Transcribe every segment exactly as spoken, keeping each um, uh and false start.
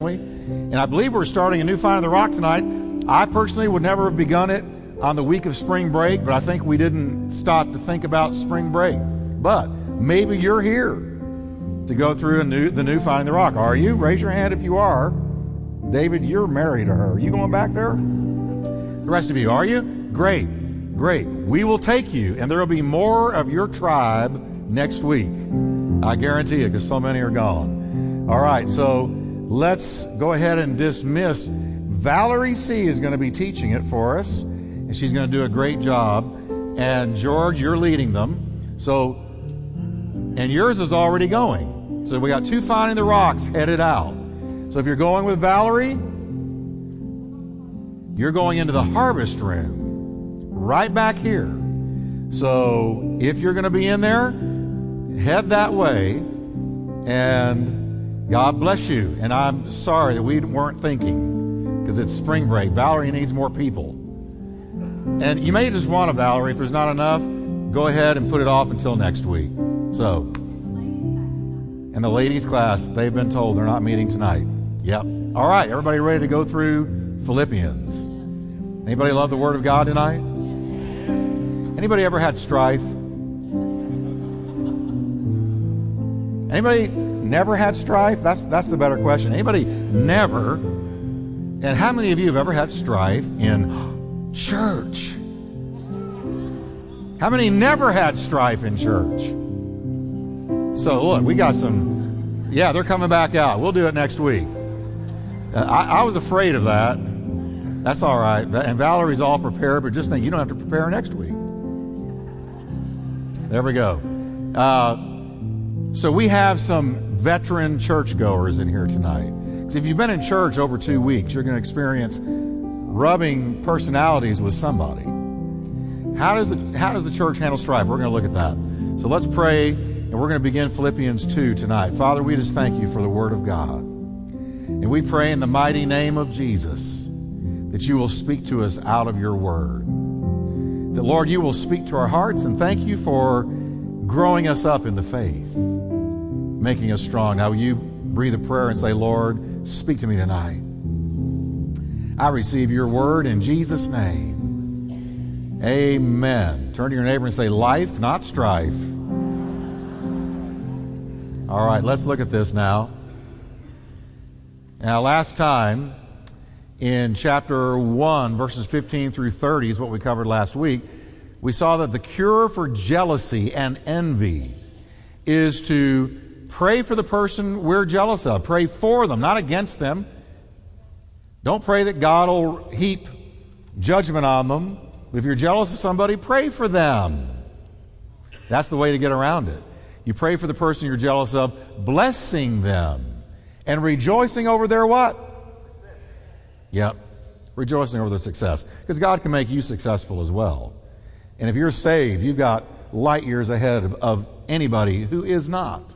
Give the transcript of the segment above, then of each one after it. And I believe we're starting a new Find the Rock tonight. I personally would never have begun it on the week of spring break, but I think we didn't stop to think about spring break. But maybe you're here to go through a new, the new Find the Rock. Are you? Raise your hand if you are. David, you're married to her. Are you going back there? The rest of you, are you? Great, great. We will take you, and there will be more of your tribe next week. I guarantee you, because so many are gone. All right, so let's go ahead and dismiss. Valerie C. is going to be teaching it for us, and she's going to do a great job. And George, you're leading them. So, and yours is already going. So we got two Finding the Rocks headed out. So if you're going with Valerie, you're going into the harvest room right back here. So if you're going to be in there, head that way. And God bless you, and I'm sorry that we weren't thinking, because it's spring break. Valerie needs more people. And you may just want a Valerie. If there's not enough, go ahead and put it off until next week. So, and the ladies' class, they've been told they're not meeting tonight. Yep. All right, everybody ready to go through Philippians? Anybody love the Word of God tonight? Anybody ever had strife? Anybody never had strife? That's that's the better question. Anybody never? And how many of you have ever had strife in church? How many never had strife in church? So look, we got some. Yeah, they're coming back out. We'll do it next week. Uh, I, I was afraid of that. That's all right. And Valerie's all prepared, but just think, you don't have to prepare next week. There we go. Uh, so we have some veteran churchgoers in here tonight. Because if you've been in church over two weeks, you're going to experience rubbing personalities with somebody. How does the how does the church handle strife? We're going to look at that. So let's pray, and we're going to begin Philippians two tonight. Father, we just thank you for the Word of God. And we pray in the mighty name of Jesus that you will speak to us out of your Word. That, Lord, you will speak to our hearts, and thank you for growing us up in the faith, making us strong. Now you breathe a prayer and say, Lord, speak to me tonight. I receive your word in Jesus' name. Amen. Turn to your neighbor and say, life, not strife. All right, let's look at this now. Now, last time in chapter one, verses fifteen through thirty is what we covered last week. We saw that the cure for jealousy and envy is to pray for the person we're jealous of. Pray for them, not against them. Don't pray that God will heap judgment on them. If you're jealous of somebody, pray for them. That's the way to get around it. You pray for the person you're jealous of, blessing them and rejoicing over their what? Yep, rejoicing over their success. Because God can make you successful as well. And if you're saved, you've got light years ahead of, of anybody who is not.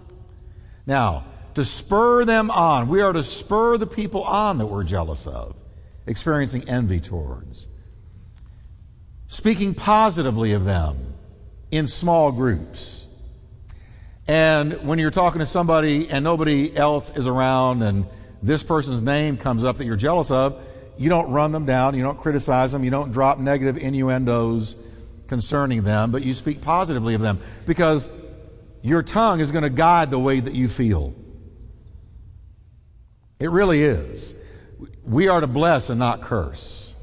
Now, to spur them on, we are to spur the people on that we're jealous of, experiencing envy towards. Speaking positively of them in small groups. And when you're talking to somebody and nobody else is around and this person's name comes up that you're jealous of, you don't run them down, you don't criticize them, you don't drop negative innuendos concerning them, but you speak positively of them, because your tongue is going to guide the way that you feel. It really is. We are to bless and not curse.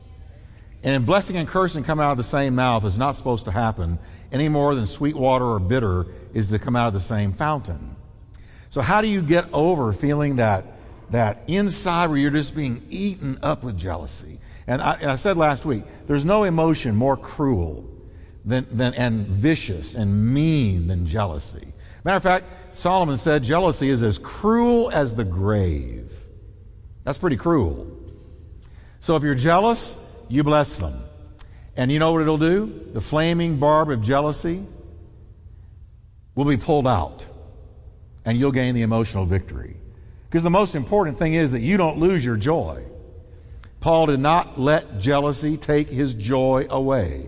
And blessing and cursing coming out of the same mouth is not supposed to happen any more than sweet water or bitter is to come out of the same fountain. So how do you get over feeling that that inside where you're just being eaten up with jealousy? And I, and I said last week, there's no emotion more cruel Than, than, and vicious and mean than jealousy. Matter of fact, Solomon said jealousy is as cruel as the grave. That's pretty cruel. So if you're jealous, you bless them. And you know what it'll do? The flaming barb of jealousy will be pulled out, and you'll gain the emotional victory. Because the most important thing is that you don't lose your joy. Paul did not let jealousy take his joy away.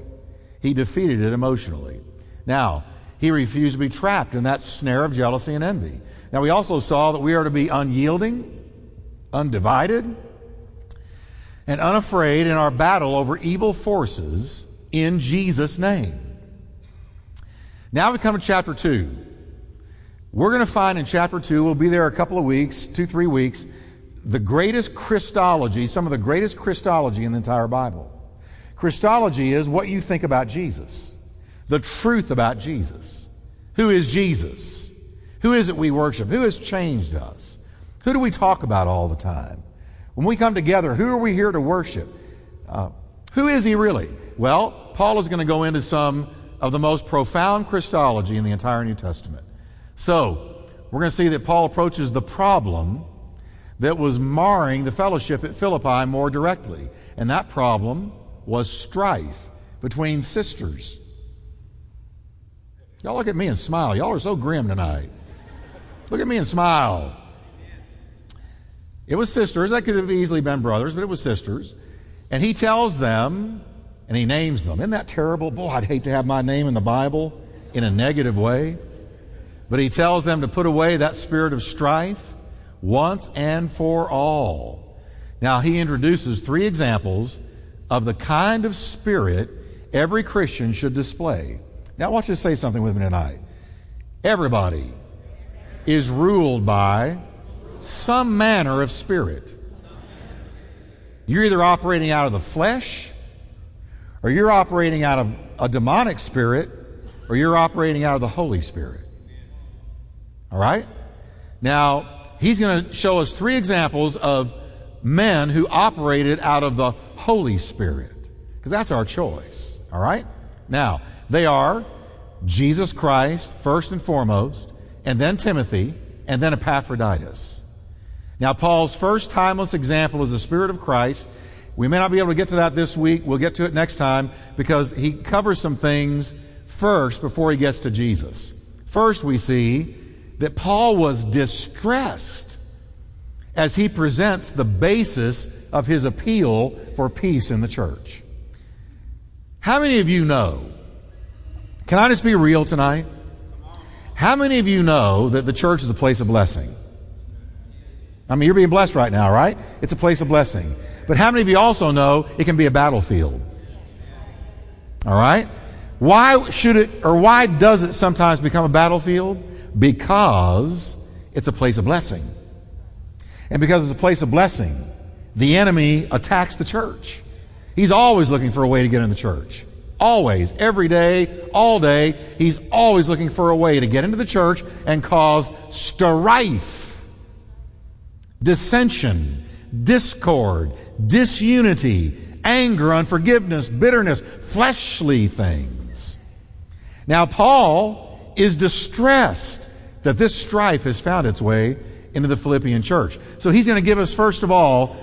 He defeated it emotionally. Now, he refused to be trapped in that snare of jealousy and envy. Now, we also saw that we are to be unyielding, undivided and unafraid in our battle over evil forces in Jesus' name. Now we come to chapter two. We're going to find in chapter two, we'll be there a couple of weeks, two, three weeks, the greatest Christology, some of the greatest Christology in the entire Bible. Christology is what you think about Jesus, the truth about Jesus. Who is Jesus? Who is it we worship? Who has changed us? Who do we talk about all the time? When we come together, who are we here to worship? Uh, who is he really? Well, Paul is going to go into some of the most profound Christology in the entire New Testament. So, we're going to see that Paul approaches the problem that was marring the fellowship at Philippi more directly. And that problem was strife between sisters. Y'all look at me and smile. Y'all are so grim tonight. Look at me and smile. It was sisters. That could have easily been brothers, but it was sisters. And he tells them, and he names them. Isn't that terrible? Boy, I'd hate to have my name in the Bible in a negative way. But he tells them to put away that spirit of strife once and for all. Now, he introduces three examples of the kind of spirit every Christian should display. Now, I want you to say something with me tonight. Everybody is ruled by some manner of spirit. You're either operating out of the flesh, or you're operating out of a demonic spirit, or you're operating out of the Holy Spirit. All right? Now, he's going to show us three examples of men who operated out of the Holy Spirit, because that's our choice. All right? Now, they are Jesus Christ, first and foremost, and then Timothy, and then Epaphroditus. Now, Paul's first timeless example is the Spirit of Christ. We may not be able to get to that this week. We'll get to it next time because he covers some things first before he gets to Jesus. First, we see that Paul was distressed as he presents the basis of his appeal for peace in the church. How many of you know, can I just be real tonight? How many of you know that the church is a place of blessing? I mean, you're being blessed right now, right? It's a place of blessing. But how many of you also know it can be a battlefield? All right? Why should it, or why does it sometimes become a battlefield? Because it's a place of blessing. And because it's a place of blessing, the enemy attacks the church. He's always looking for a way to get in the church. Always, every day, all day, he's always looking for a way to get into the church and cause strife, dissension, discord, disunity, anger, unforgiveness, bitterness, fleshly things. Now, Paul is distressed that this strife has found its way into the Philippian church. So he's going to give us, first of all,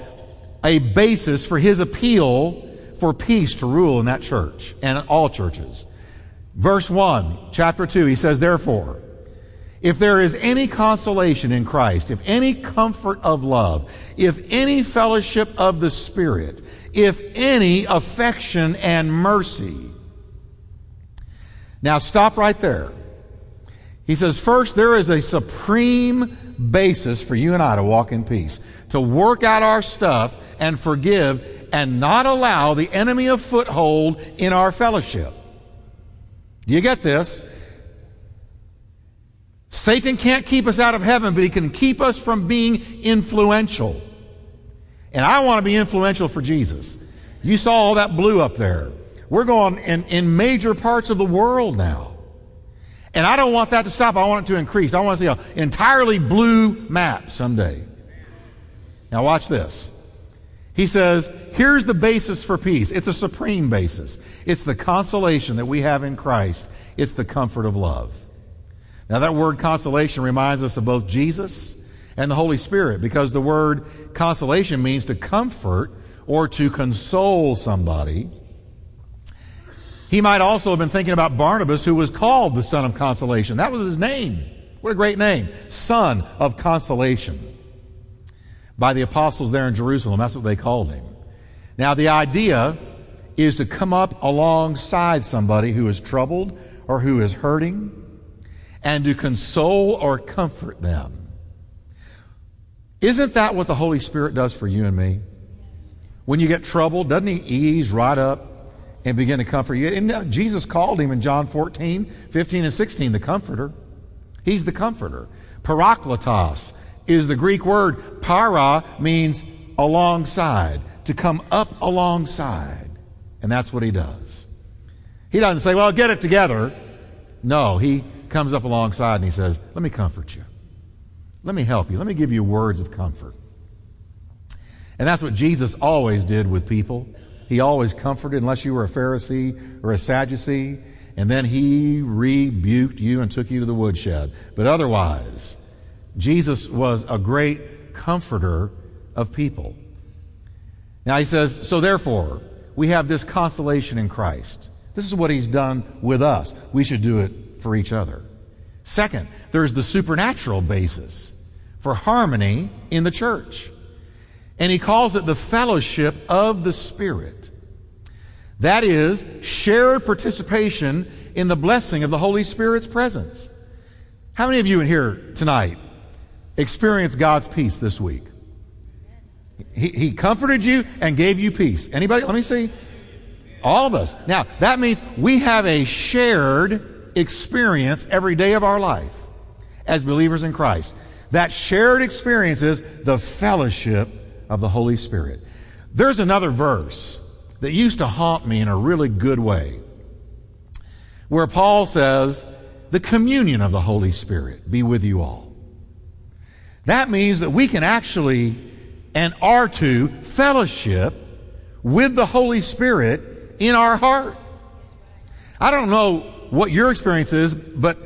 a basis for his appeal for peace to rule in that church and in all churches. Verse one, chapter two, he says, therefore, if there is any consolation in Christ, if any comfort of love, if any fellowship of the Spirit, if any affection and mercy. Now stop right there. He says, first, there is a supreme basis for you and I to walk in peace, to work out our stuff and forgive and not allow the enemy a foothold in our fellowship. Do you get this? Satan can't keep us out of heaven, but he can keep us from being influential. And I want to be influential for Jesus. You saw all that blue up there. We're going in, in major parts of the world now. And I don't want that to stop. I want it to increase. I want to see an entirely blue map someday. Now watch this. He says, here's the basis for peace. It's a supreme basis. It's the consolation that we have in Christ. It's the comfort of love. Now that word consolation reminds us of both Jesus and the Holy Spirit, because the word consolation means to comfort or to console somebody. He might also have been thinking about Barnabas, who was called the Son of Consolation. That was his name. What a great name. Son of Consolation. By the apostles there in Jerusalem, that's what they called him. Now the idea is to come up alongside somebody who is troubled or who is hurting, and to console or comfort them. Isn't that what the Holy Spirit does for you and me? When you get troubled, doesn't He ease right up and begin to comfort you? And Jesus called Him in John fourteen, fifteen, and sixteen, the Comforter. He's the Comforter. Parakletos is the Greek word. Para means alongside, to come up alongside. And that's what He does. He doesn't say, well, get it together. No, He comes up alongside and He says, let me comfort you. Let me help you. Let me give you words of comfort. And that's what Jesus always did with people. He always comforted, unless you were a Pharisee or a Sadducee. And then He rebuked you and took you to the woodshed. But otherwise, Jesus was a great comforter of people. Now He says, so therefore, we have this consolation in Christ. This is what He's done with us. We should do it for each other. Second, there's the supernatural basis for harmony in the church. And He calls it the fellowship of the Spirit. That is shared participation in the blessing of the Holy Spirit's presence. How many of you in here tonight experienced God's peace this week? He, he comforted you and gave you peace. Anybody? Let me see. All of us. Now, that means we have a shared experience every day of our life as believers in Christ. That shared experience is the fellowship of the Holy Spirit. There's another verse that used to haunt me in a really good way, where Paul says, the communion of the Holy Spirit be with you all. That means that we can actually and are to fellowship with the Holy Spirit in our heart. I don't know what your experience is, but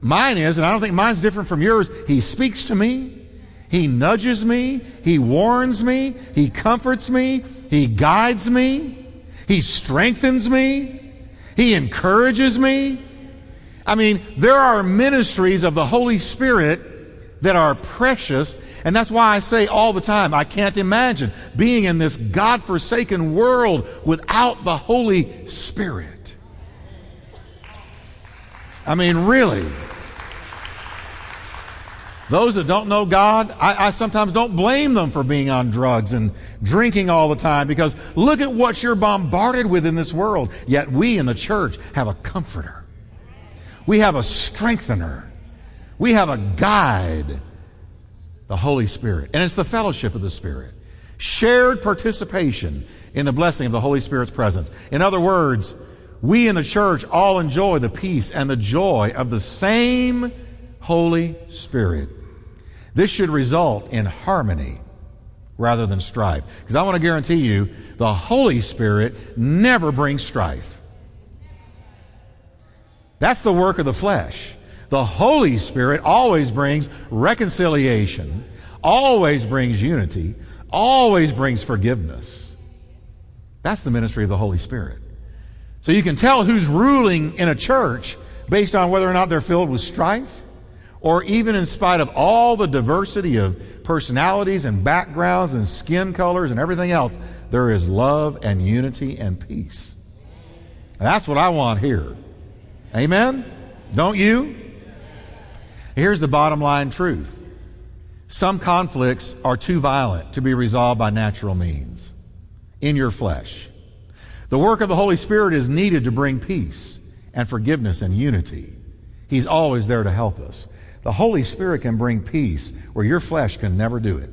mine is, and I don't think mine's different from yours. He speaks to me. He nudges me. He warns me. He comforts me. He guides me. He strengthens me. He encourages me. I mean, there are ministries of the Holy Spirit that are precious. And that's why I say all the time, I can't imagine being in this God-forsaken world without the Holy Spirit. I mean, really. Those that don't know God, I, I sometimes don't blame them for being on drugs and drinking all the time, because look at what you're bombarded with in this world. Yet we in the church have a comforter. We have a strengthener. We have a guide. The Holy Spirit. And it's the fellowship of the Spirit. Shared participation in the blessing of the Holy Spirit's presence. In other words, we in the church all enjoy the peace and the joy of the same Holy Spirit. This should result in harmony rather than strife. Because I want to guarantee you, the Holy Spirit never brings strife. That's the work of the flesh. The Holy Spirit always brings reconciliation, always brings unity, always brings forgiveness. That's the ministry of the Holy Spirit. So you can tell who's ruling in a church based on whether or not they're filled with strife, or even in spite of all the diversity of personalities and backgrounds and skin colors and everything else, there is love and unity and peace. And that's what I want here. Amen? Don't you? Here's the bottom line truth. Some conflicts are too violent to be resolved by natural means, in your flesh. The work of the Holy Spirit is needed to bring peace and forgiveness and unity. He's always there to help us. The Holy Spirit can bring peace where your flesh can never do it.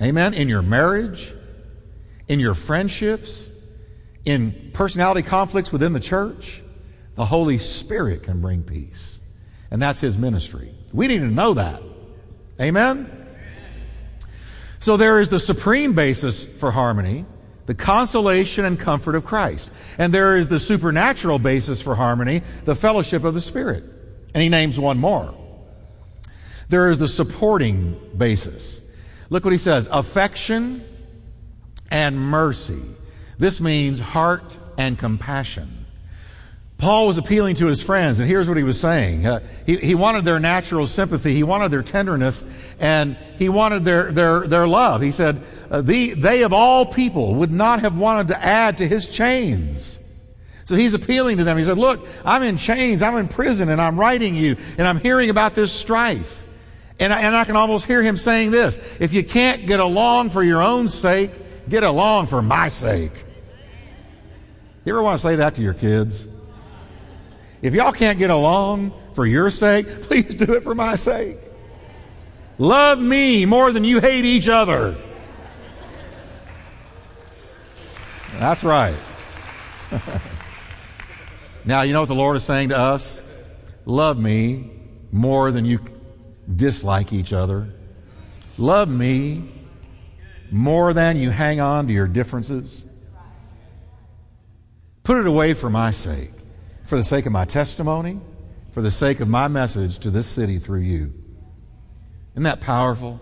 Amen? In your marriage, in your friendships, in personality conflicts within the church, the Holy Spirit can bring peace. And that's His ministry. We need to know that. Amen? So there is the supreme basis for harmony, the consolation and comfort of Christ. And there is the supernatural basis for harmony, the fellowship of the Spirit. And He names one more. There is the supporting basis. Look what He says, affection and mercy. This means heart and compassion. Paul was appealing to his friends, and here's what he was saying. Uh, he, he wanted their natural sympathy. He wanted their tenderness, and he wanted their, their, their love. He said, uh, the, they of all people would not have wanted to add to his chains. So he's appealing to them. He said, look, I'm in chains. I'm in prison, and I'm writing you, and I'm hearing about this strife. And I, and I can almost hear him saying this: if you can't get along for your own sake, get along for my sake. You ever want to say that to your kids? If y'all can't get along for your sake, please do it for my sake. Love me more than you hate each other. That's right. Now, you know what the Lord is saying to us? Love me more than you dislike each other. Love me more than you hang on to your differences. Put it away for my sake, for the sake of my testimony, for the sake of my message to this city through you. Isn't that powerful?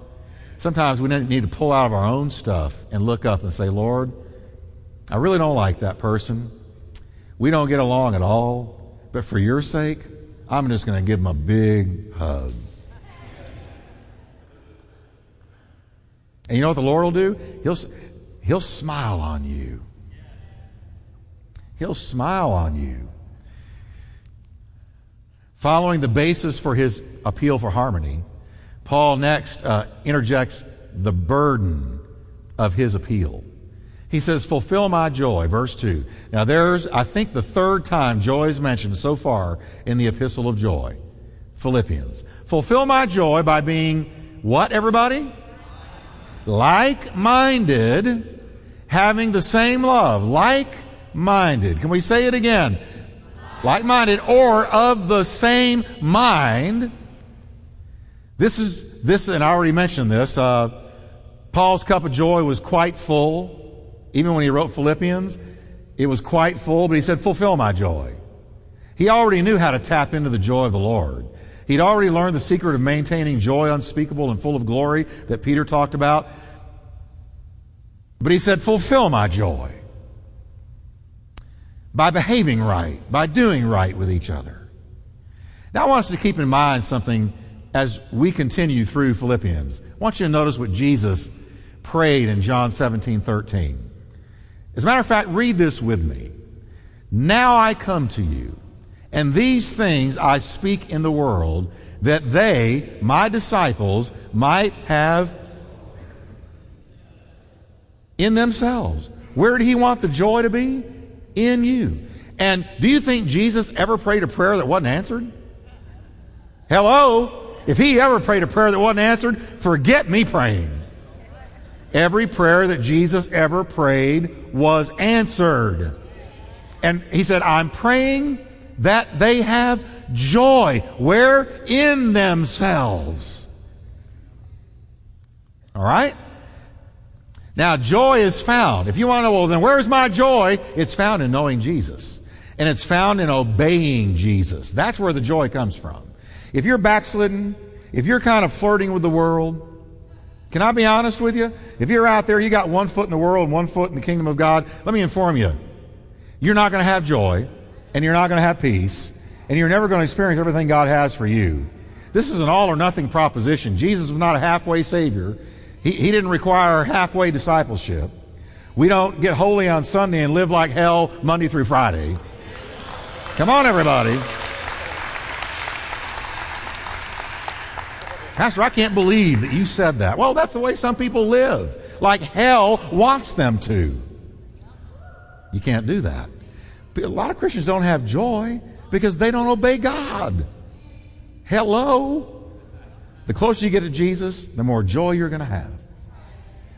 Sometimes we need to pull out of our own stuff and look up and say, Lord, I really don't like that person. We don't get along at all, but for your sake, I'm just going to give them a big hug. And you know what the Lord will do? He'll, he'll smile on you. He'll smile on you. Following the basis for his appeal for harmony, Paul next uh, interjects the burden of his appeal. He says, fulfill my joy, verse two. Now there's, I think, the third time joy is mentioned so far in the epistle of joy, Philippians. Fulfill my joy by being what, everybody? Like-minded, having the same love. Like-minded. Can we say it again? Like-minded, or of the same mind. This is, this, and I already mentioned this, uh, Paul's cup of joy was quite full. Even when he wrote Philippians, it was quite full, but he said, fulfill my joy. He already knew how to tap into the joy of the Lord. He'd already learned the secret of maintaining joy unspeakable and full of glory that Peter talked about. But he said, fulfill my joy by behaving right, by doing right with each other. Now I want us to keep in mind something as we continue through Philippians. I want you to notice what Jesus prayed in John seventeen thirteen. As a matter of fact, read this with me. Now I come to you, and these things I speak in the world, that they, my disciples, might have in themselves. Where did he want the joy to be? In you. And do you think Jesus ever prayed a prayer that wasn't answered? Hello? If he ever prayed a prayer that wasn't answered, forget me praying. Every prayer that Jesus ever prayed was answered. And he said, I'm praying that they have joy. Where? In themselves. All right? Now, joy is found. If you want to know, well, then where's my joy? It's found in knowing Jesus. And it's found in obeying Jesus. That's where the joy comes from. If you're backslidden, if you're kind of flirting with the world, can I be honest with you? If you're out there, you got one foot in the world and one foot in the kingdom of God, let me inform you, you're not going to have joy. And you're not going to have peace, and you're never going to experience everything God has for you. This is an all-or-nothing proposition. Jesus was not a halfway Savior. He, he didn't require halfway discipleship. We don't get holy on Sunday and live like hell Monday through Friday. Come on, everybody. Pastor, I can't believe that you said that. Well, that's the way some people live, like hell wants them to. You can't do that. A lot of Christians don't have joy because they don't obey God. Hello? The closer you get to Jesus, the more joy you're going to have.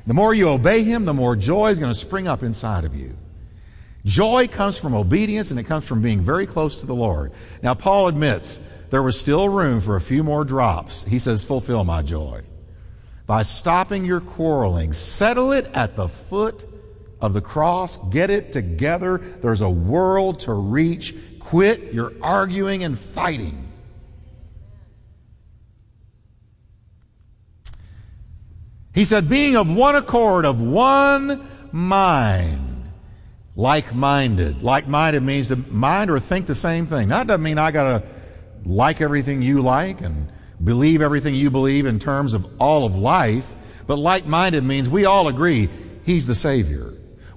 The more you obey him, the more joy is going to spring up inside of you. Joy comes from obedience, and it comes from being very close to the Lord. Now, Paul admits there was still room for a few more drops. He says, fulfill my joy by stopping your quarreling. Settle it at the foot of the cross. Get it together. There's a world to reach. Quit your arguing and fighting. He said, being of one accord, of one mind, like-minded. Like-minded means to mind or think the same thing. Now, that doesn't mean I gotta like everything you like and believe everything you believe in terms of all of life, but like-minded means we all agree he's the Savior.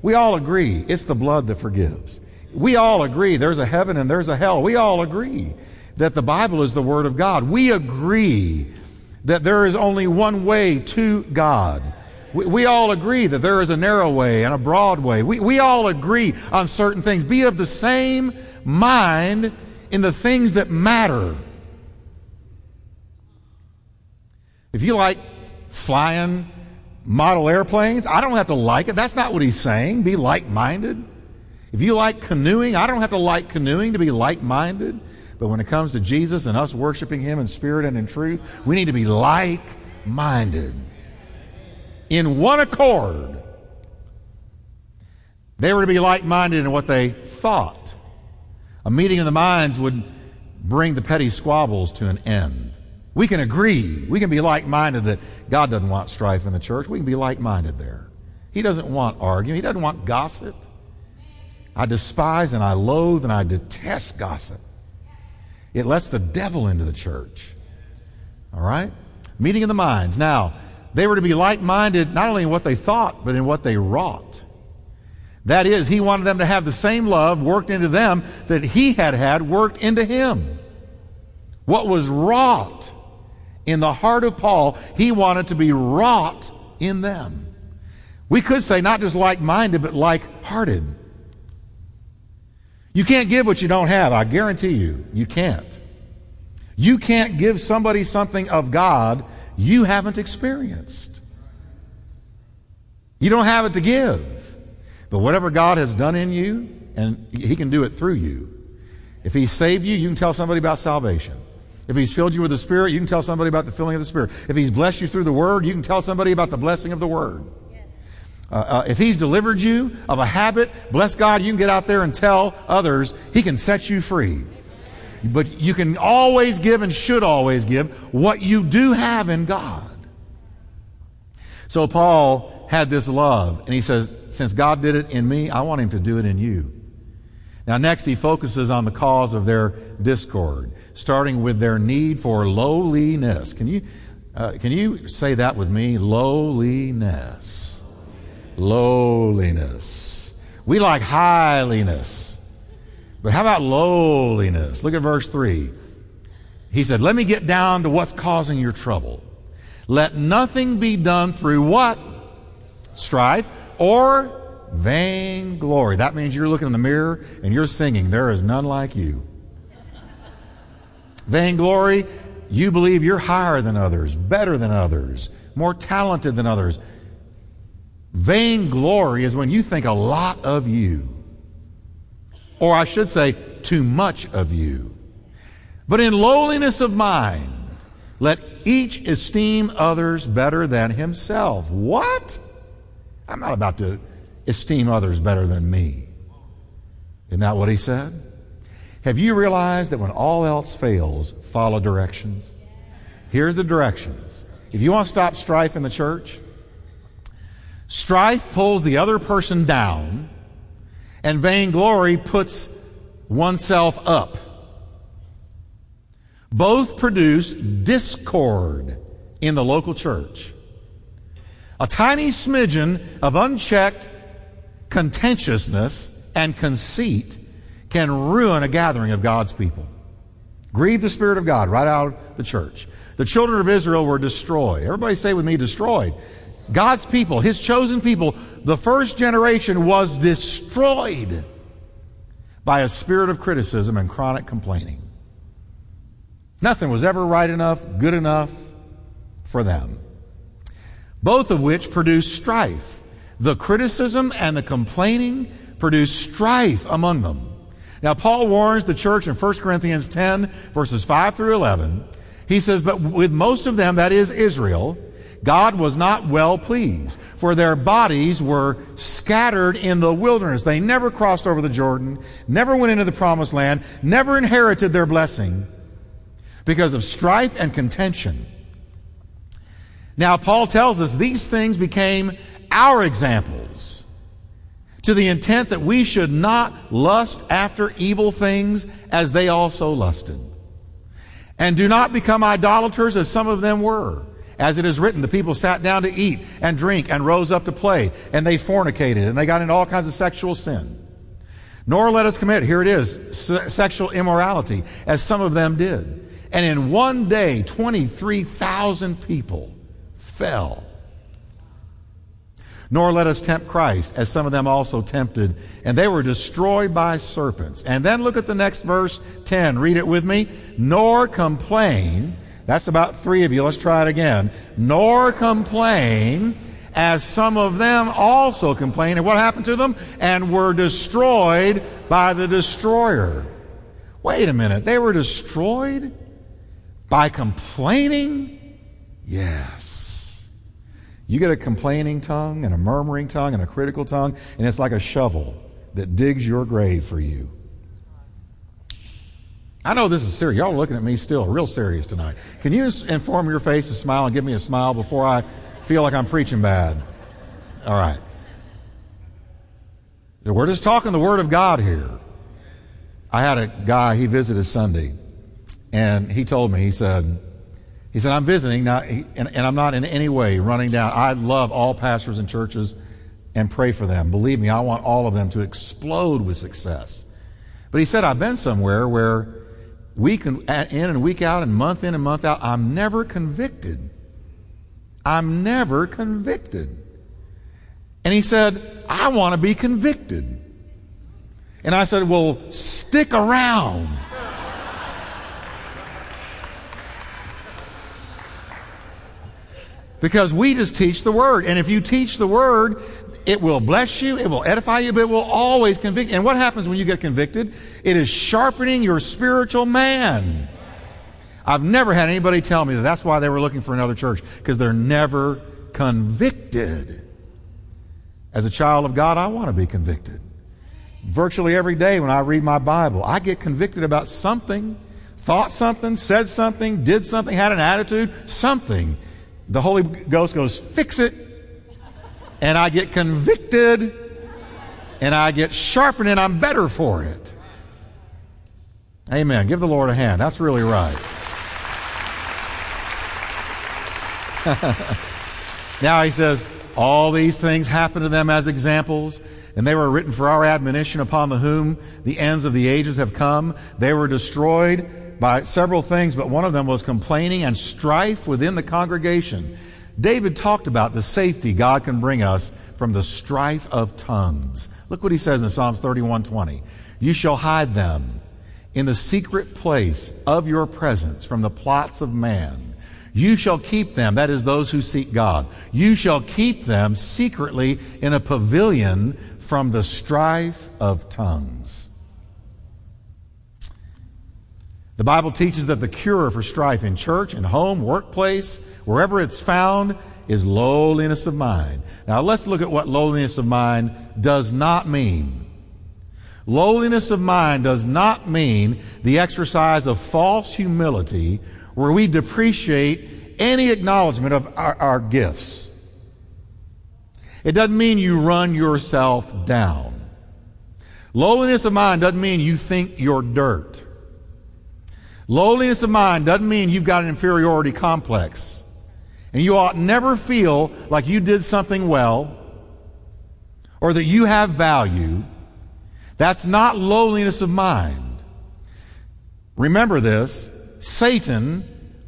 We all agree it's the blood that forgives. We all agree there's a heaven and there's a hell. We all agree that the Bible is the Word of God. We agree that there is only one way to God. We, we all agree that there is a narrow way and a broad way. We, we all agree on certain things. Be of the same mind in the things that matter. If you like flying model airplanes, I don't have to like it. That's not what he's saying. Be like-minded. If you like canoeing, I don't have to like canoeing to be like-minded. But when it comes to Jesus and us worshiping Him in spirit and in truth, we need to be like-minded. In one accord. They were to be like-minded in what they thought. A meeting of the minds would bring the petty squabbles to an end. We can agree. We can be like-minded that God doesn't want strife in the church. We can be like-minded there. He doesn't want arguing. He doesn't want gossip. I despise and I loathe and I detest gossip. It lets the devil into the church. All right? Meeting of the minds. Now, they were to be like-minded not only in what they thought, but in what they wrought. That is, he wanted them to have the same love worked into them that he had had worked into him. What was wrought in the heart of Paul, he wanted to be wrought in them. We could say not just like-minded, but like-hearted. You can't give what you don't have. I guarantee you, you can't. You can't give somebody something of God you haven't experienced. You don't have it to give. But whatever God has done in you, and He can do it through you. If He saved you, you can tell somebody about salvation. If He's filled you with the Spirit, you can tell somebody about the filling of the Spirit. If He's blessed you through the Word, you can tell somebody about the blessing of the Word. Uh, uh, if He's delivered you of a habit, bless God, you can get out there and tell others He can set you free. But you can always give and should always give what you do have in God. So Paul had this love, and he says, since God did it in me, I want Him to do it in you. Now next he focuses on the cause of their discord, starting with their need for lowliness. Can you, uh, can you say that with me? Lowliness. Lowliness. We like highliness. But how about lowliness? Look at verse three. He said, let me get down to what's causing your trouble. Let nothing be done through what? Strife or vainglory. That means you're looking in the mirror and you're singing, there is none like you. Vainglory, you believe you're higher than others, better than others, more talented than others. Vainglory is when you think a lot of you, or I should say, too much of you. But in lowliness of mind, let each esteem others better than himself. What? I'm not about to esteem others better than me. Isn't that what he said? Have you realized that when all else fails, follow directions? Here's the directions. If you want to stop strife in the church, strife pulls the other person down, and vainglory puts oneself up. Both produce discord in the local church. A tiny smidgen of unchecked contentiousness and conceit can ruin a gathering of God's people. Grieve the Spirit of God right out of the church. The children of Israel were destroyed. Everybody say with me, destroyed. God's people, His chosen people, the first generation was destroyed by a spirit of criticism and chronic complaining. Nothing was ever right enough, good enough for them. Both of which produced strife. The criticism and the complaining produced strife among them. Now, Paul warns the church in First Corinthians ten, verses five through eleven. He says, but with most of them, that is Israel, God was not well pleased, for their bodies were scattered in the wilderness. They never crossed over the Jordan, never went into the promised land, never inherited their blessing because of strife and contention. Now, Paul tells us these things became our examples to the intent that we should not lust after evil things as they also lusted. And do not become idolaters as some of them were. As it is written, the people sat down to eat and drink and rose up to play, and they fornicated, and they got into all kinds of sexual sin. Nor let us commit, here it is, se- sexual immorality, as some of them did. And in one day, twenty-three thousand people fell. Nor let us tempt Christ, as some of them also tempted, and they were destroyed by serpents. And then look at the next verse, ten. Read it with me. Nor complain. That's about three of you. Let's try it again. Nor complain, as some of them also complained. And what happened to them? And were destroyed by the destroyer. Wait a minute. They were destroyed by complaining? Yes. You get a complaining tongue and a murmuring tongue and a critical tongue, and it's like a shovel that digs your grave for you. I know this is serious. Y'all are looking at me still real serious tonight. Can you inform your face to smile and give me a smile before I feel like I'm preaching bad? All right. We're just talking the Word of God here. I had a guy, he visited Sunday, and he told me, he said, he said, I'm visiting, now, and, and I'm not in any way running down. I love all pastors and churches and pray for them. Believe me, I want all of them to explode with success. But he said, I've been somewhere where week in and week out and month in and month out, I'm never convicted. I'm never convicted. And he said, I want to be convicted. And I said, well, stick around. Because we just teach the Word. And if you teach the Word, it will bless you, it will edify you, but it will always convict you. And what happens when you get convicted? It is sharpening your spiritual man. I've never had anybody tell me that that's why they were looking for another church, because they're never convicted. As a child of God, I want to be convicted. Virtually every day when I read my Bible, I get convicted about something, thought something, said something, did something, had an attitude, something. The Holy Ghost goes, fix it. And I get convicted, and I get sharpened, and I'm better for it. Amen. Give the Lord a hand. That's really right. Now he says, all these things happened to them as examples, and they were written for our admonition, upon the whom the ends of the ages have come. They were destroyed by several things, but one of them was complaining and strife within the congregation. David talked about the safety God can bring us from the strife of tongues. Look what he says in Psalms thirty-one twenty. You shall hide them in the secret place of your presence from the plots of man. You shall keep them, that is those who seek God. You shall keep them secretly in a pavilion from the strife of tongues. The Bible teaches that the cure for strife in church, in home, workplace, wherever it's found, is lowliness of mind. Now let's look at what lowliness of mind does not mean. Lowliness of mind does not mean the exercise of false humility where we depreciate any acknowledgement of our, our gifts. It doesn't mean you run yourself down. Lowliness of mind doesn't mean you think you're dirt. Lowliness of mind doesn't mean you've got an inferiority complex. And you ought never feel like you did something well or that you have value. That's not lowliness of mind. Remember this, Satan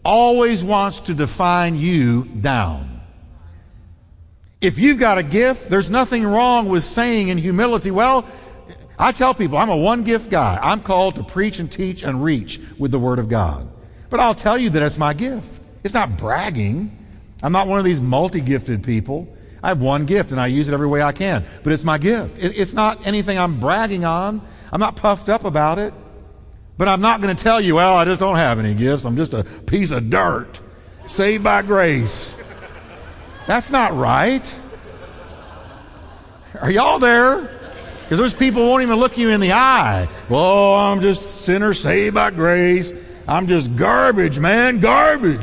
always wants to define you down. If you've got a gift, there's nothing wrong with saying in humility, well, I tell people, I'm a one-gift guy. I'm called to preach and teach and reach with the Word of God. But I'll tell you that it's my gift. It's not bragging. I'm not one of these multi-gifted people. I have one gift, and I use it every way I can. But it's my gift. It's not anything I'm bragging on. I'm not puffed up about it. But I'm not going to tell you, well, I just don't have any gifts. I'm just a piece of dirt, saved by grace. That's not right. Are y'all there? Because those people won't even look you in the eye. Well, I'm just a sinner saved by grace. I'm just garbage, man, garbage.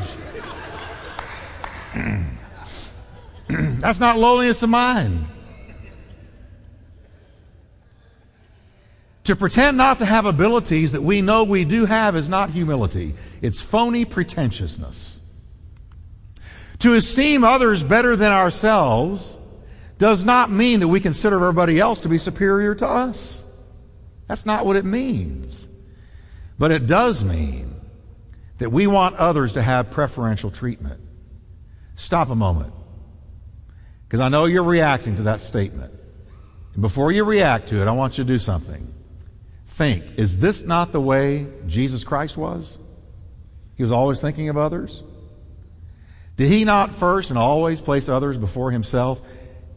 That's not lowliness of mind. To pretend not to have abilities that we know we do have is not humility. It's phony pretentiousness. To esteem others better than ourselves does not mean that we consider everybody else to be superior to us. That's not what it means. But it does mean that we want others to have preferential treatment. Stop a moment, because I know you're reacting to that statement. And before you react to it, I want you to do something. Think, is this not the way Jesus Christ was? He was always thinking of others. Did he not first and always place others before himself?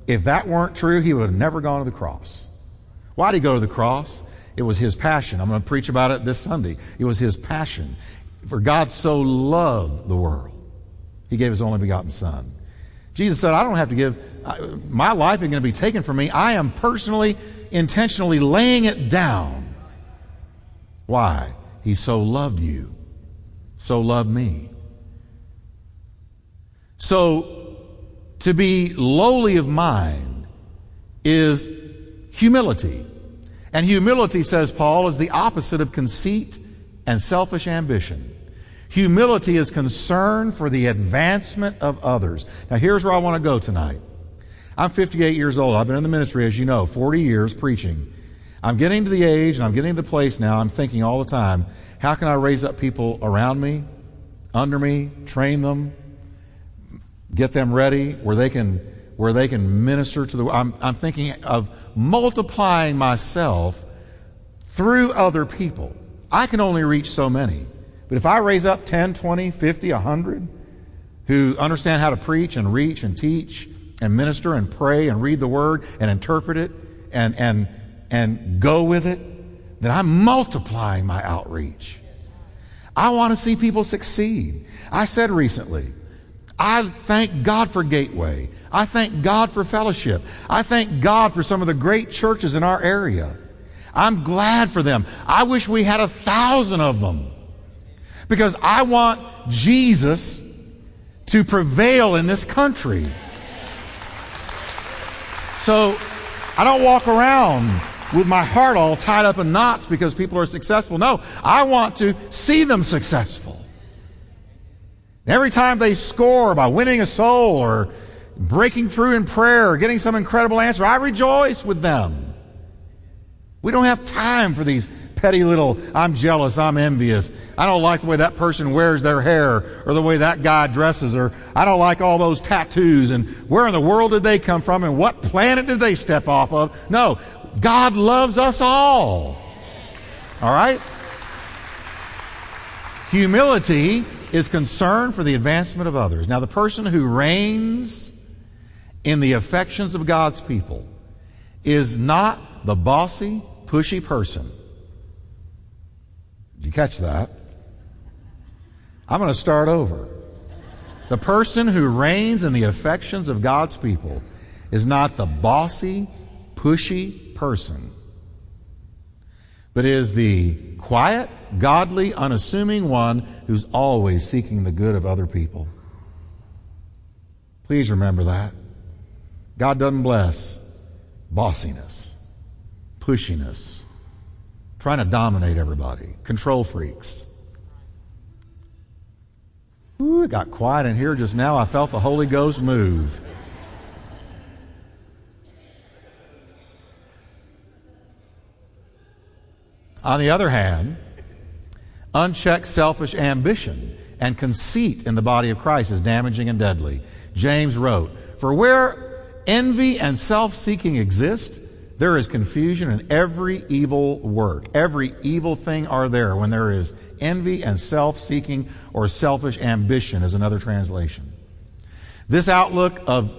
If that weren't true, he would have never gone to the cross. Why did he go to the cross? It was his passion. I'm going to preach about it this Sunday. It was his passion. For God so loved the world, he gave his only begotten Son. Jesus said, I don't have to give, my life is going to be taken from me. I am personally, intentionally laying it down. Why? He so loved you, so loved me. So, to be lowly of mind is humility. And humility, says Paul, is the opposite of conceit and selfish ambition. Humility is concern for the advancement of others. Now, here's where I want to go tonight. I'm fifty-eight years old. I've been in the ministry, as you know, forty years preaching. I'm getting to the age and I'm getting to the place now, I'm thinking all the time, how can I raise up people around me, under me, train them, get them ready where they can where they can minister to the world. I'm, I'm thinking of multiplying myself through other people. I can only reach so many. But if I raise up ten, twenty, fifty, one hundred who understand how to preach and reach and teach and minister and pray and read the Word and interpret it and and and go with it, then I'm multiplying my outreach. I want to see people succeed. I said recently, I thank God for Gateway. I thank God for Fellowship. I thank God for some of the great churches in our area. I'm glad for them. I wish we had a thousand of them, because I want Jesus to prevail in this country. So I don't walk around with my heart all tied up in knots because people are successful. No, I want to see them successful. Every time they score by winning a soul or breaking through in prayer or getting some incredible answer, I rejoice with them. We don't have time for these petty little, I'm jealous, I'm envious. I don't like the way that person wears their hair or the way that guy dresses, or I don't like all those tattoos, and where in the world did they come from and what planet did they step off of? No, God loves us all. All right? Humility is concern for the advancement of others. Now, the person who reigns in the affections of God's people is not the bossy, pushy person. Did you catch that? I'm going to start over. The person who reigns in the affections of God's people is not the bossy, pushy person, but is the quiet, godly, unassuming one who's always seeking the good of other people. Please remember that. God doesn't bless bossiness, pushiness, trying to dominate everybody, control freaks. Ooh, it got quiet in here just now. I felt the Holy Ghost move. On the other hand, unchecked selfish ambition and conceit in the body of Christ is damaging and deadly. James wrote, "For where envy and self-seeking exist, there is confusion and every evil work. Every evil thing are there when there is envy and self-seeking," or selfish ambition is another translation. This outlook of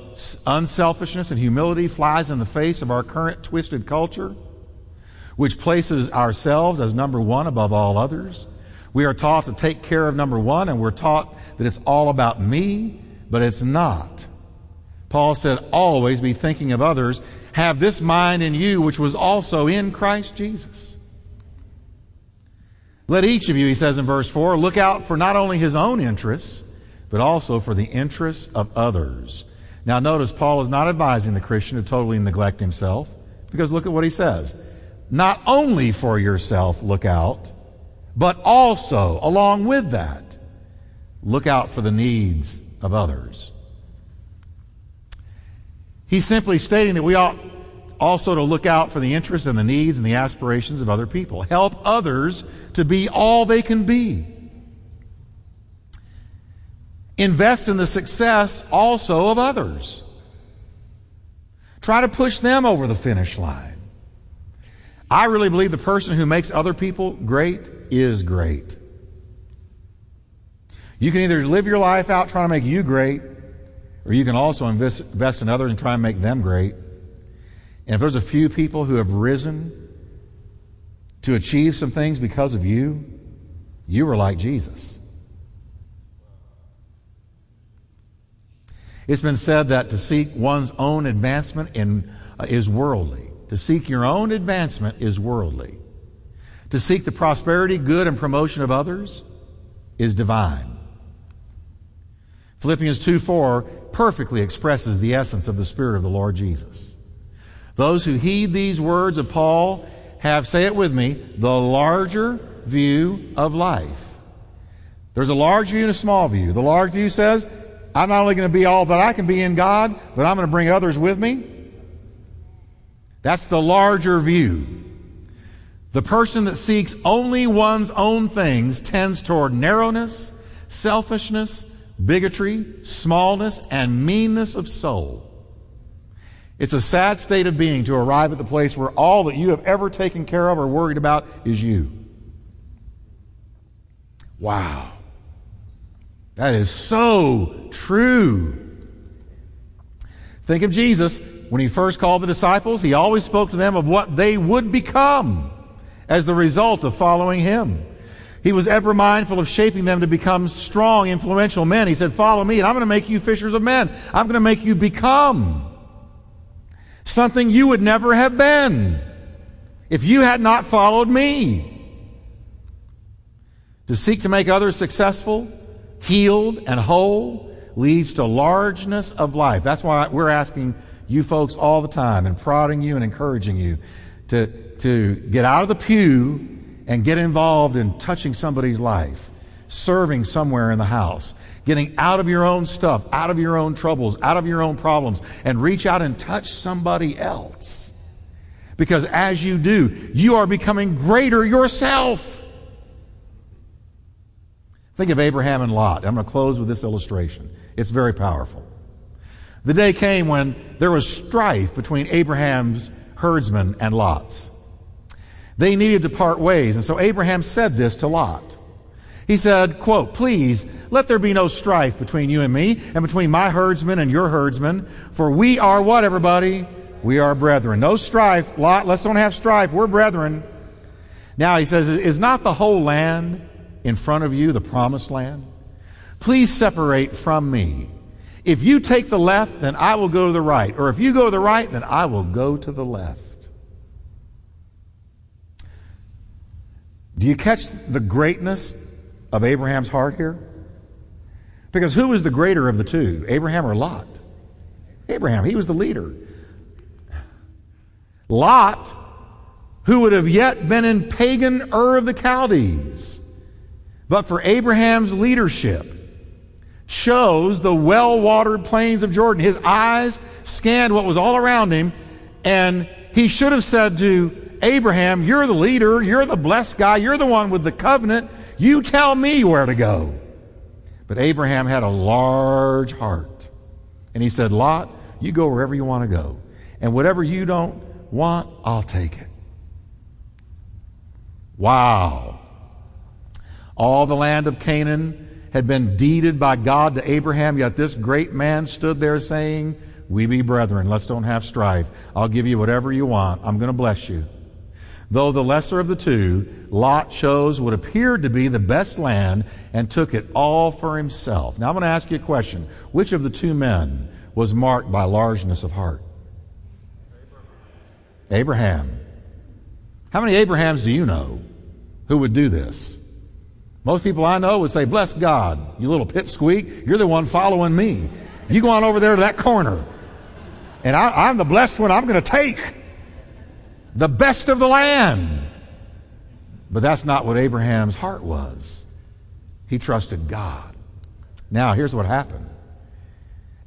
unselfishness and humility flies in the face of our current twisted culture, which places ourselves as number one above all others. We are taught to take care of number one, and we're taught that it's all about me, but it's not. Paul said, always be thinking of others. Have this mind in you, which was also in Christ Jesus. Let each of you, he says in verse four, look out for not only his own interests, but also for the interests of others. Now notice, Paul is not advising the Christian to totally neglect himself, because look at what he says. Not only for yourself look out, but also, along with that, look out for the needs of others. He's simply stating that we ought also to look out for the interests and the needs and the aspirations of other people. Help others to be all they can be. Invest in the success also of others. Try to push them over the finish line. I really believe the person who makes other people great is great. You can either live your life out trying to make you great, or you can also invest, invest in others and try and make them great. And if there's a few people who have risen to achieve some things because of you, you were like Jesus. It's been said that to seek one's own advancement in, uh, is worldly. To seek your own advancement is worldly. To seek the prosperity, good, and promotion of others is divine. Philippians two four perfectly expresses the essence of the Spirit of the Lord Jesus. Those who heed these words of Paul have, say it with me, the larger view of life. There's a large view and a small view. The large view says, I'm not only going to be all that I can be in God, but I'm going to bring others with me. That's the larger view. The person that seeks only one's own things tends toward narrowness, selfishness, bigotry, smallness, and meanness of soul. It's a sad state of being to arrive at the place where all that you have ever taken care of or worried about is you. Wow. That is so true. Think of Jesus. When he first called the disciples, he always spoke to them of what they would become as the result of following him. He was ever mindful of shaping them to become strong, influential men. He said, follow me, and I'm going to make you fishers of men. I'm going to make you become something you would never have been if you had not followed me. To seek to make others successful, healed, and whole leads to largeness of life. That's why we're asking you folks all the time and prodding you and encouraging you to, to get out of the pew and get involved in touching somebody's life, serving somewhere in the house, getting out of your own stuff, out of your own troubles, out of your own problems, and reach out and touch somebody else. Because as you do, you are becoming greater yourself. Think of Abraham and Lot. I'm going to close with this illustration. It's very powerful. The day came when there was strife between Abraham's herdsmen and Lot's. They needed to part ways, and so Abraham said this to Lot. He said, quote, please, let there be no strife between you and me, and between my herdsmen and your herdsmen, for we are what, everybody? We are brethren. No strife, Lot, let's don't have strife, we're brethren. Now, he says, is not the whole land in front of you the promised land? Please separate from me. If you take the left, then I will go to the right. Or if you go to the right, then I will go to the left. Do you catch the greatness of Abraham's heart here? Because who was the greater of the two, Abraham or Lot? Abraham, he was the leader. Lot, who would have yet been in pagan Ur of the Chaldees, but for Abraham's leadership, shows the well-watered plains of Jordan. His eyes scanned what was all around him, and he should have said to Abraham, you're the leader, you're the blessed guy, you're the one with the covenant, you tell me where to go. But Abraham had a large heart, and he said, Lot, you go wherever you want to go, and whatever you don't want, I'll take it. Wow. All the land of Canaan had been deeded by God to Abraham, yet this great man stood there saying, we be brethren, let's don't have strife. I'll give you whatever you want. I'm going to bless you. Though the lesser of the two, Lot chose what appeared to be the best land and took it all for himself. Now I'm going to ask you a question. Which of the two men was marked by largeness of heart? Abraham. How many Abrahams do you know who would do this? Most people I know would say, bless God, you little pipsqueak, you're the one following me. You go on over there to that corner, and I, I'm the blessed one. I'm going to take the best of the land. But that's not what Abraham's heart was. He trusted God. Now, here's what happened.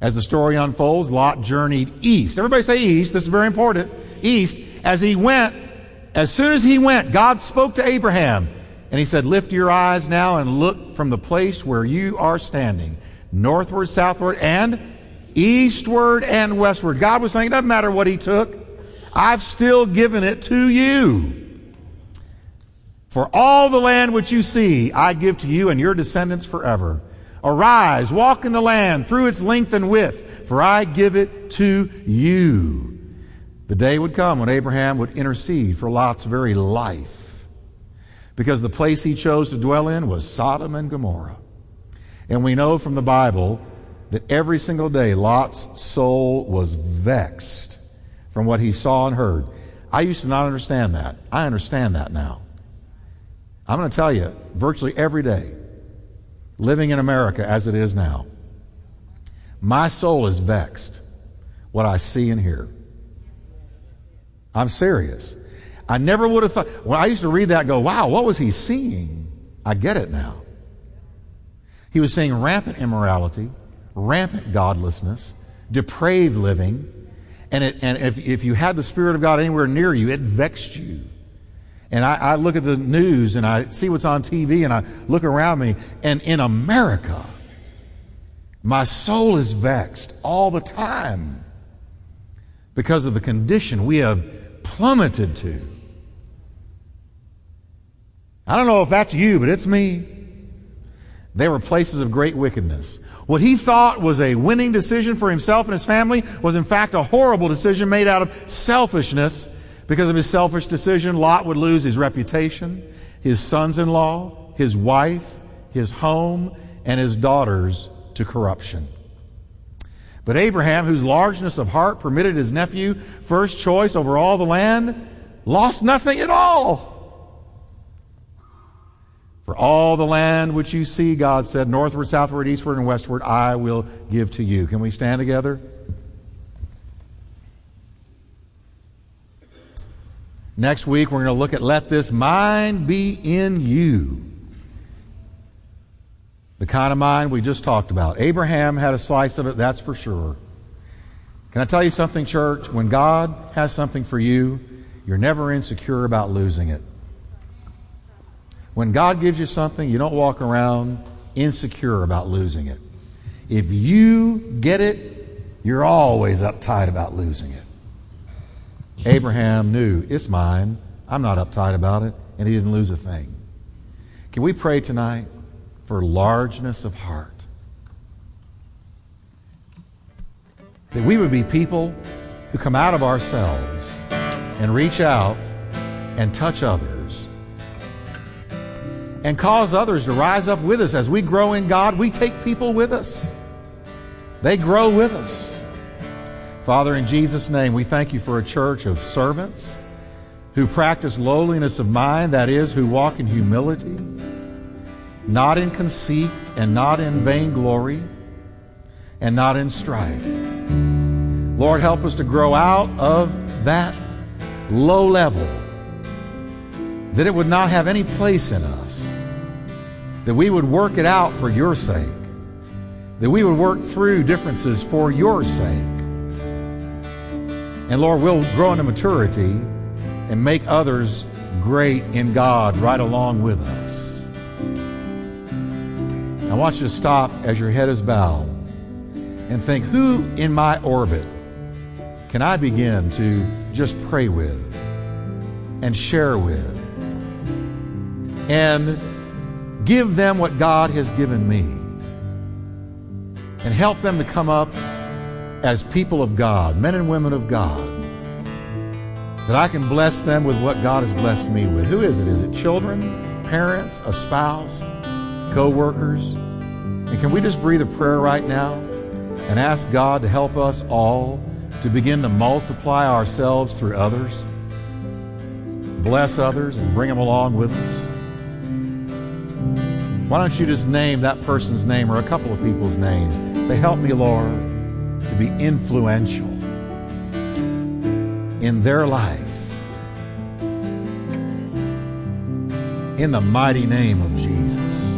As the story unfolds, Lot journeyed east. Everybody say east. This is very important. East. As he went, as soon as he went, God spoke to Abraham. And he said, lift your eyes now and look from the place where you are standing northward, southward, and eastward and westward. God was saying, it doesn't matter what he took. I've still given it to you. For all the land which you see, I give to you and your descendants forever. Arise, walk in the land through its length and width, for I give it to you. The day would come when Abraham would intercede for Lot's very life, because the place he chose to dwell in was Sodom and Gomorrah. And we know from the Bible that every single day Lot's soul was vexed from what he saw and heard. I used to not understand that. I understand that now. I'm going to tell you, virtually every day, living in America as it is now, my soul is vexed what I see and hear. I'm serious. I never would have thought, when I used to read that and go, wow, what was he seeing? I get it now. He was seeing rampant immorality, rampant godlessness, depraved living, and, it, and if, if you had the Spirit of God anywhere near you, it vexed you. And I, I look at the news and I see what's on T V and I look around me. And in America, my soul is vexed all the time because of the condition we have plummeted to. I don't know if that's you, but it's me. They were places of great wickedness. What he thought was a winning decision for himself and his family was in fact a horrible decision made out of selfishness. Because of his selfish decision, Lot would lose his reputation, his sons-in-law, his wife, his home, and his daughters to corruption. But Abraham, whose largeness of heart permitted his nephew first choice over all the land, lost nothing at all. For all the land which you see, God said, northward, southward, eastward, and westward, I will give to you. Can we stand together? Next week, we're going to look at let this mind be in you. The kind of mind we just talked about. Abraham had a slice of it, that's for sure. Can I tell you something, church? When God has something for you, you're never insecure about losing it. When God gives you something, you don't walk around insecure about losing it. If you get it, you're always uptight about losing it. Abraham knew, it's mine. I'm not uptight about it. And he didn't lose a thing. Can we pray tonight for largeness of heart? That we would be people who come out of ourselves and reach out and touch others and cause others to rise up with us. As we grow in God, we take people with us. They grow with us. Father, in Jesus' name, we thank you for a church of servants who practice lowliness of mind, that is, who walk in humility, not in conceit and not in vainglory and not in strife. Lord, help us to grow out of that low level, that it would not have any place in us, that we would work it out for your sake, that we would work through differences for your sake. And Lord, we'll grow into maturity and make others great in God right along with us. I want you to stop as your head is bowed and think, who in my orbit can I begin to just pray with and share with and give them what God has given me and help them to come up as people of God, men and women of God, that I can bless them with what God has blessed me with. Who is it? Is it children, parents, a spouse, co-workers? And can we just breathe a prayer right now and ask God to help us all to begin to multiply ourselves through others, bless others, and bring them along with us? Why don't you just name that person's name or a couple of people's names? Say, help me, Lord, to be influential in their life, in the mighty name of Jesus.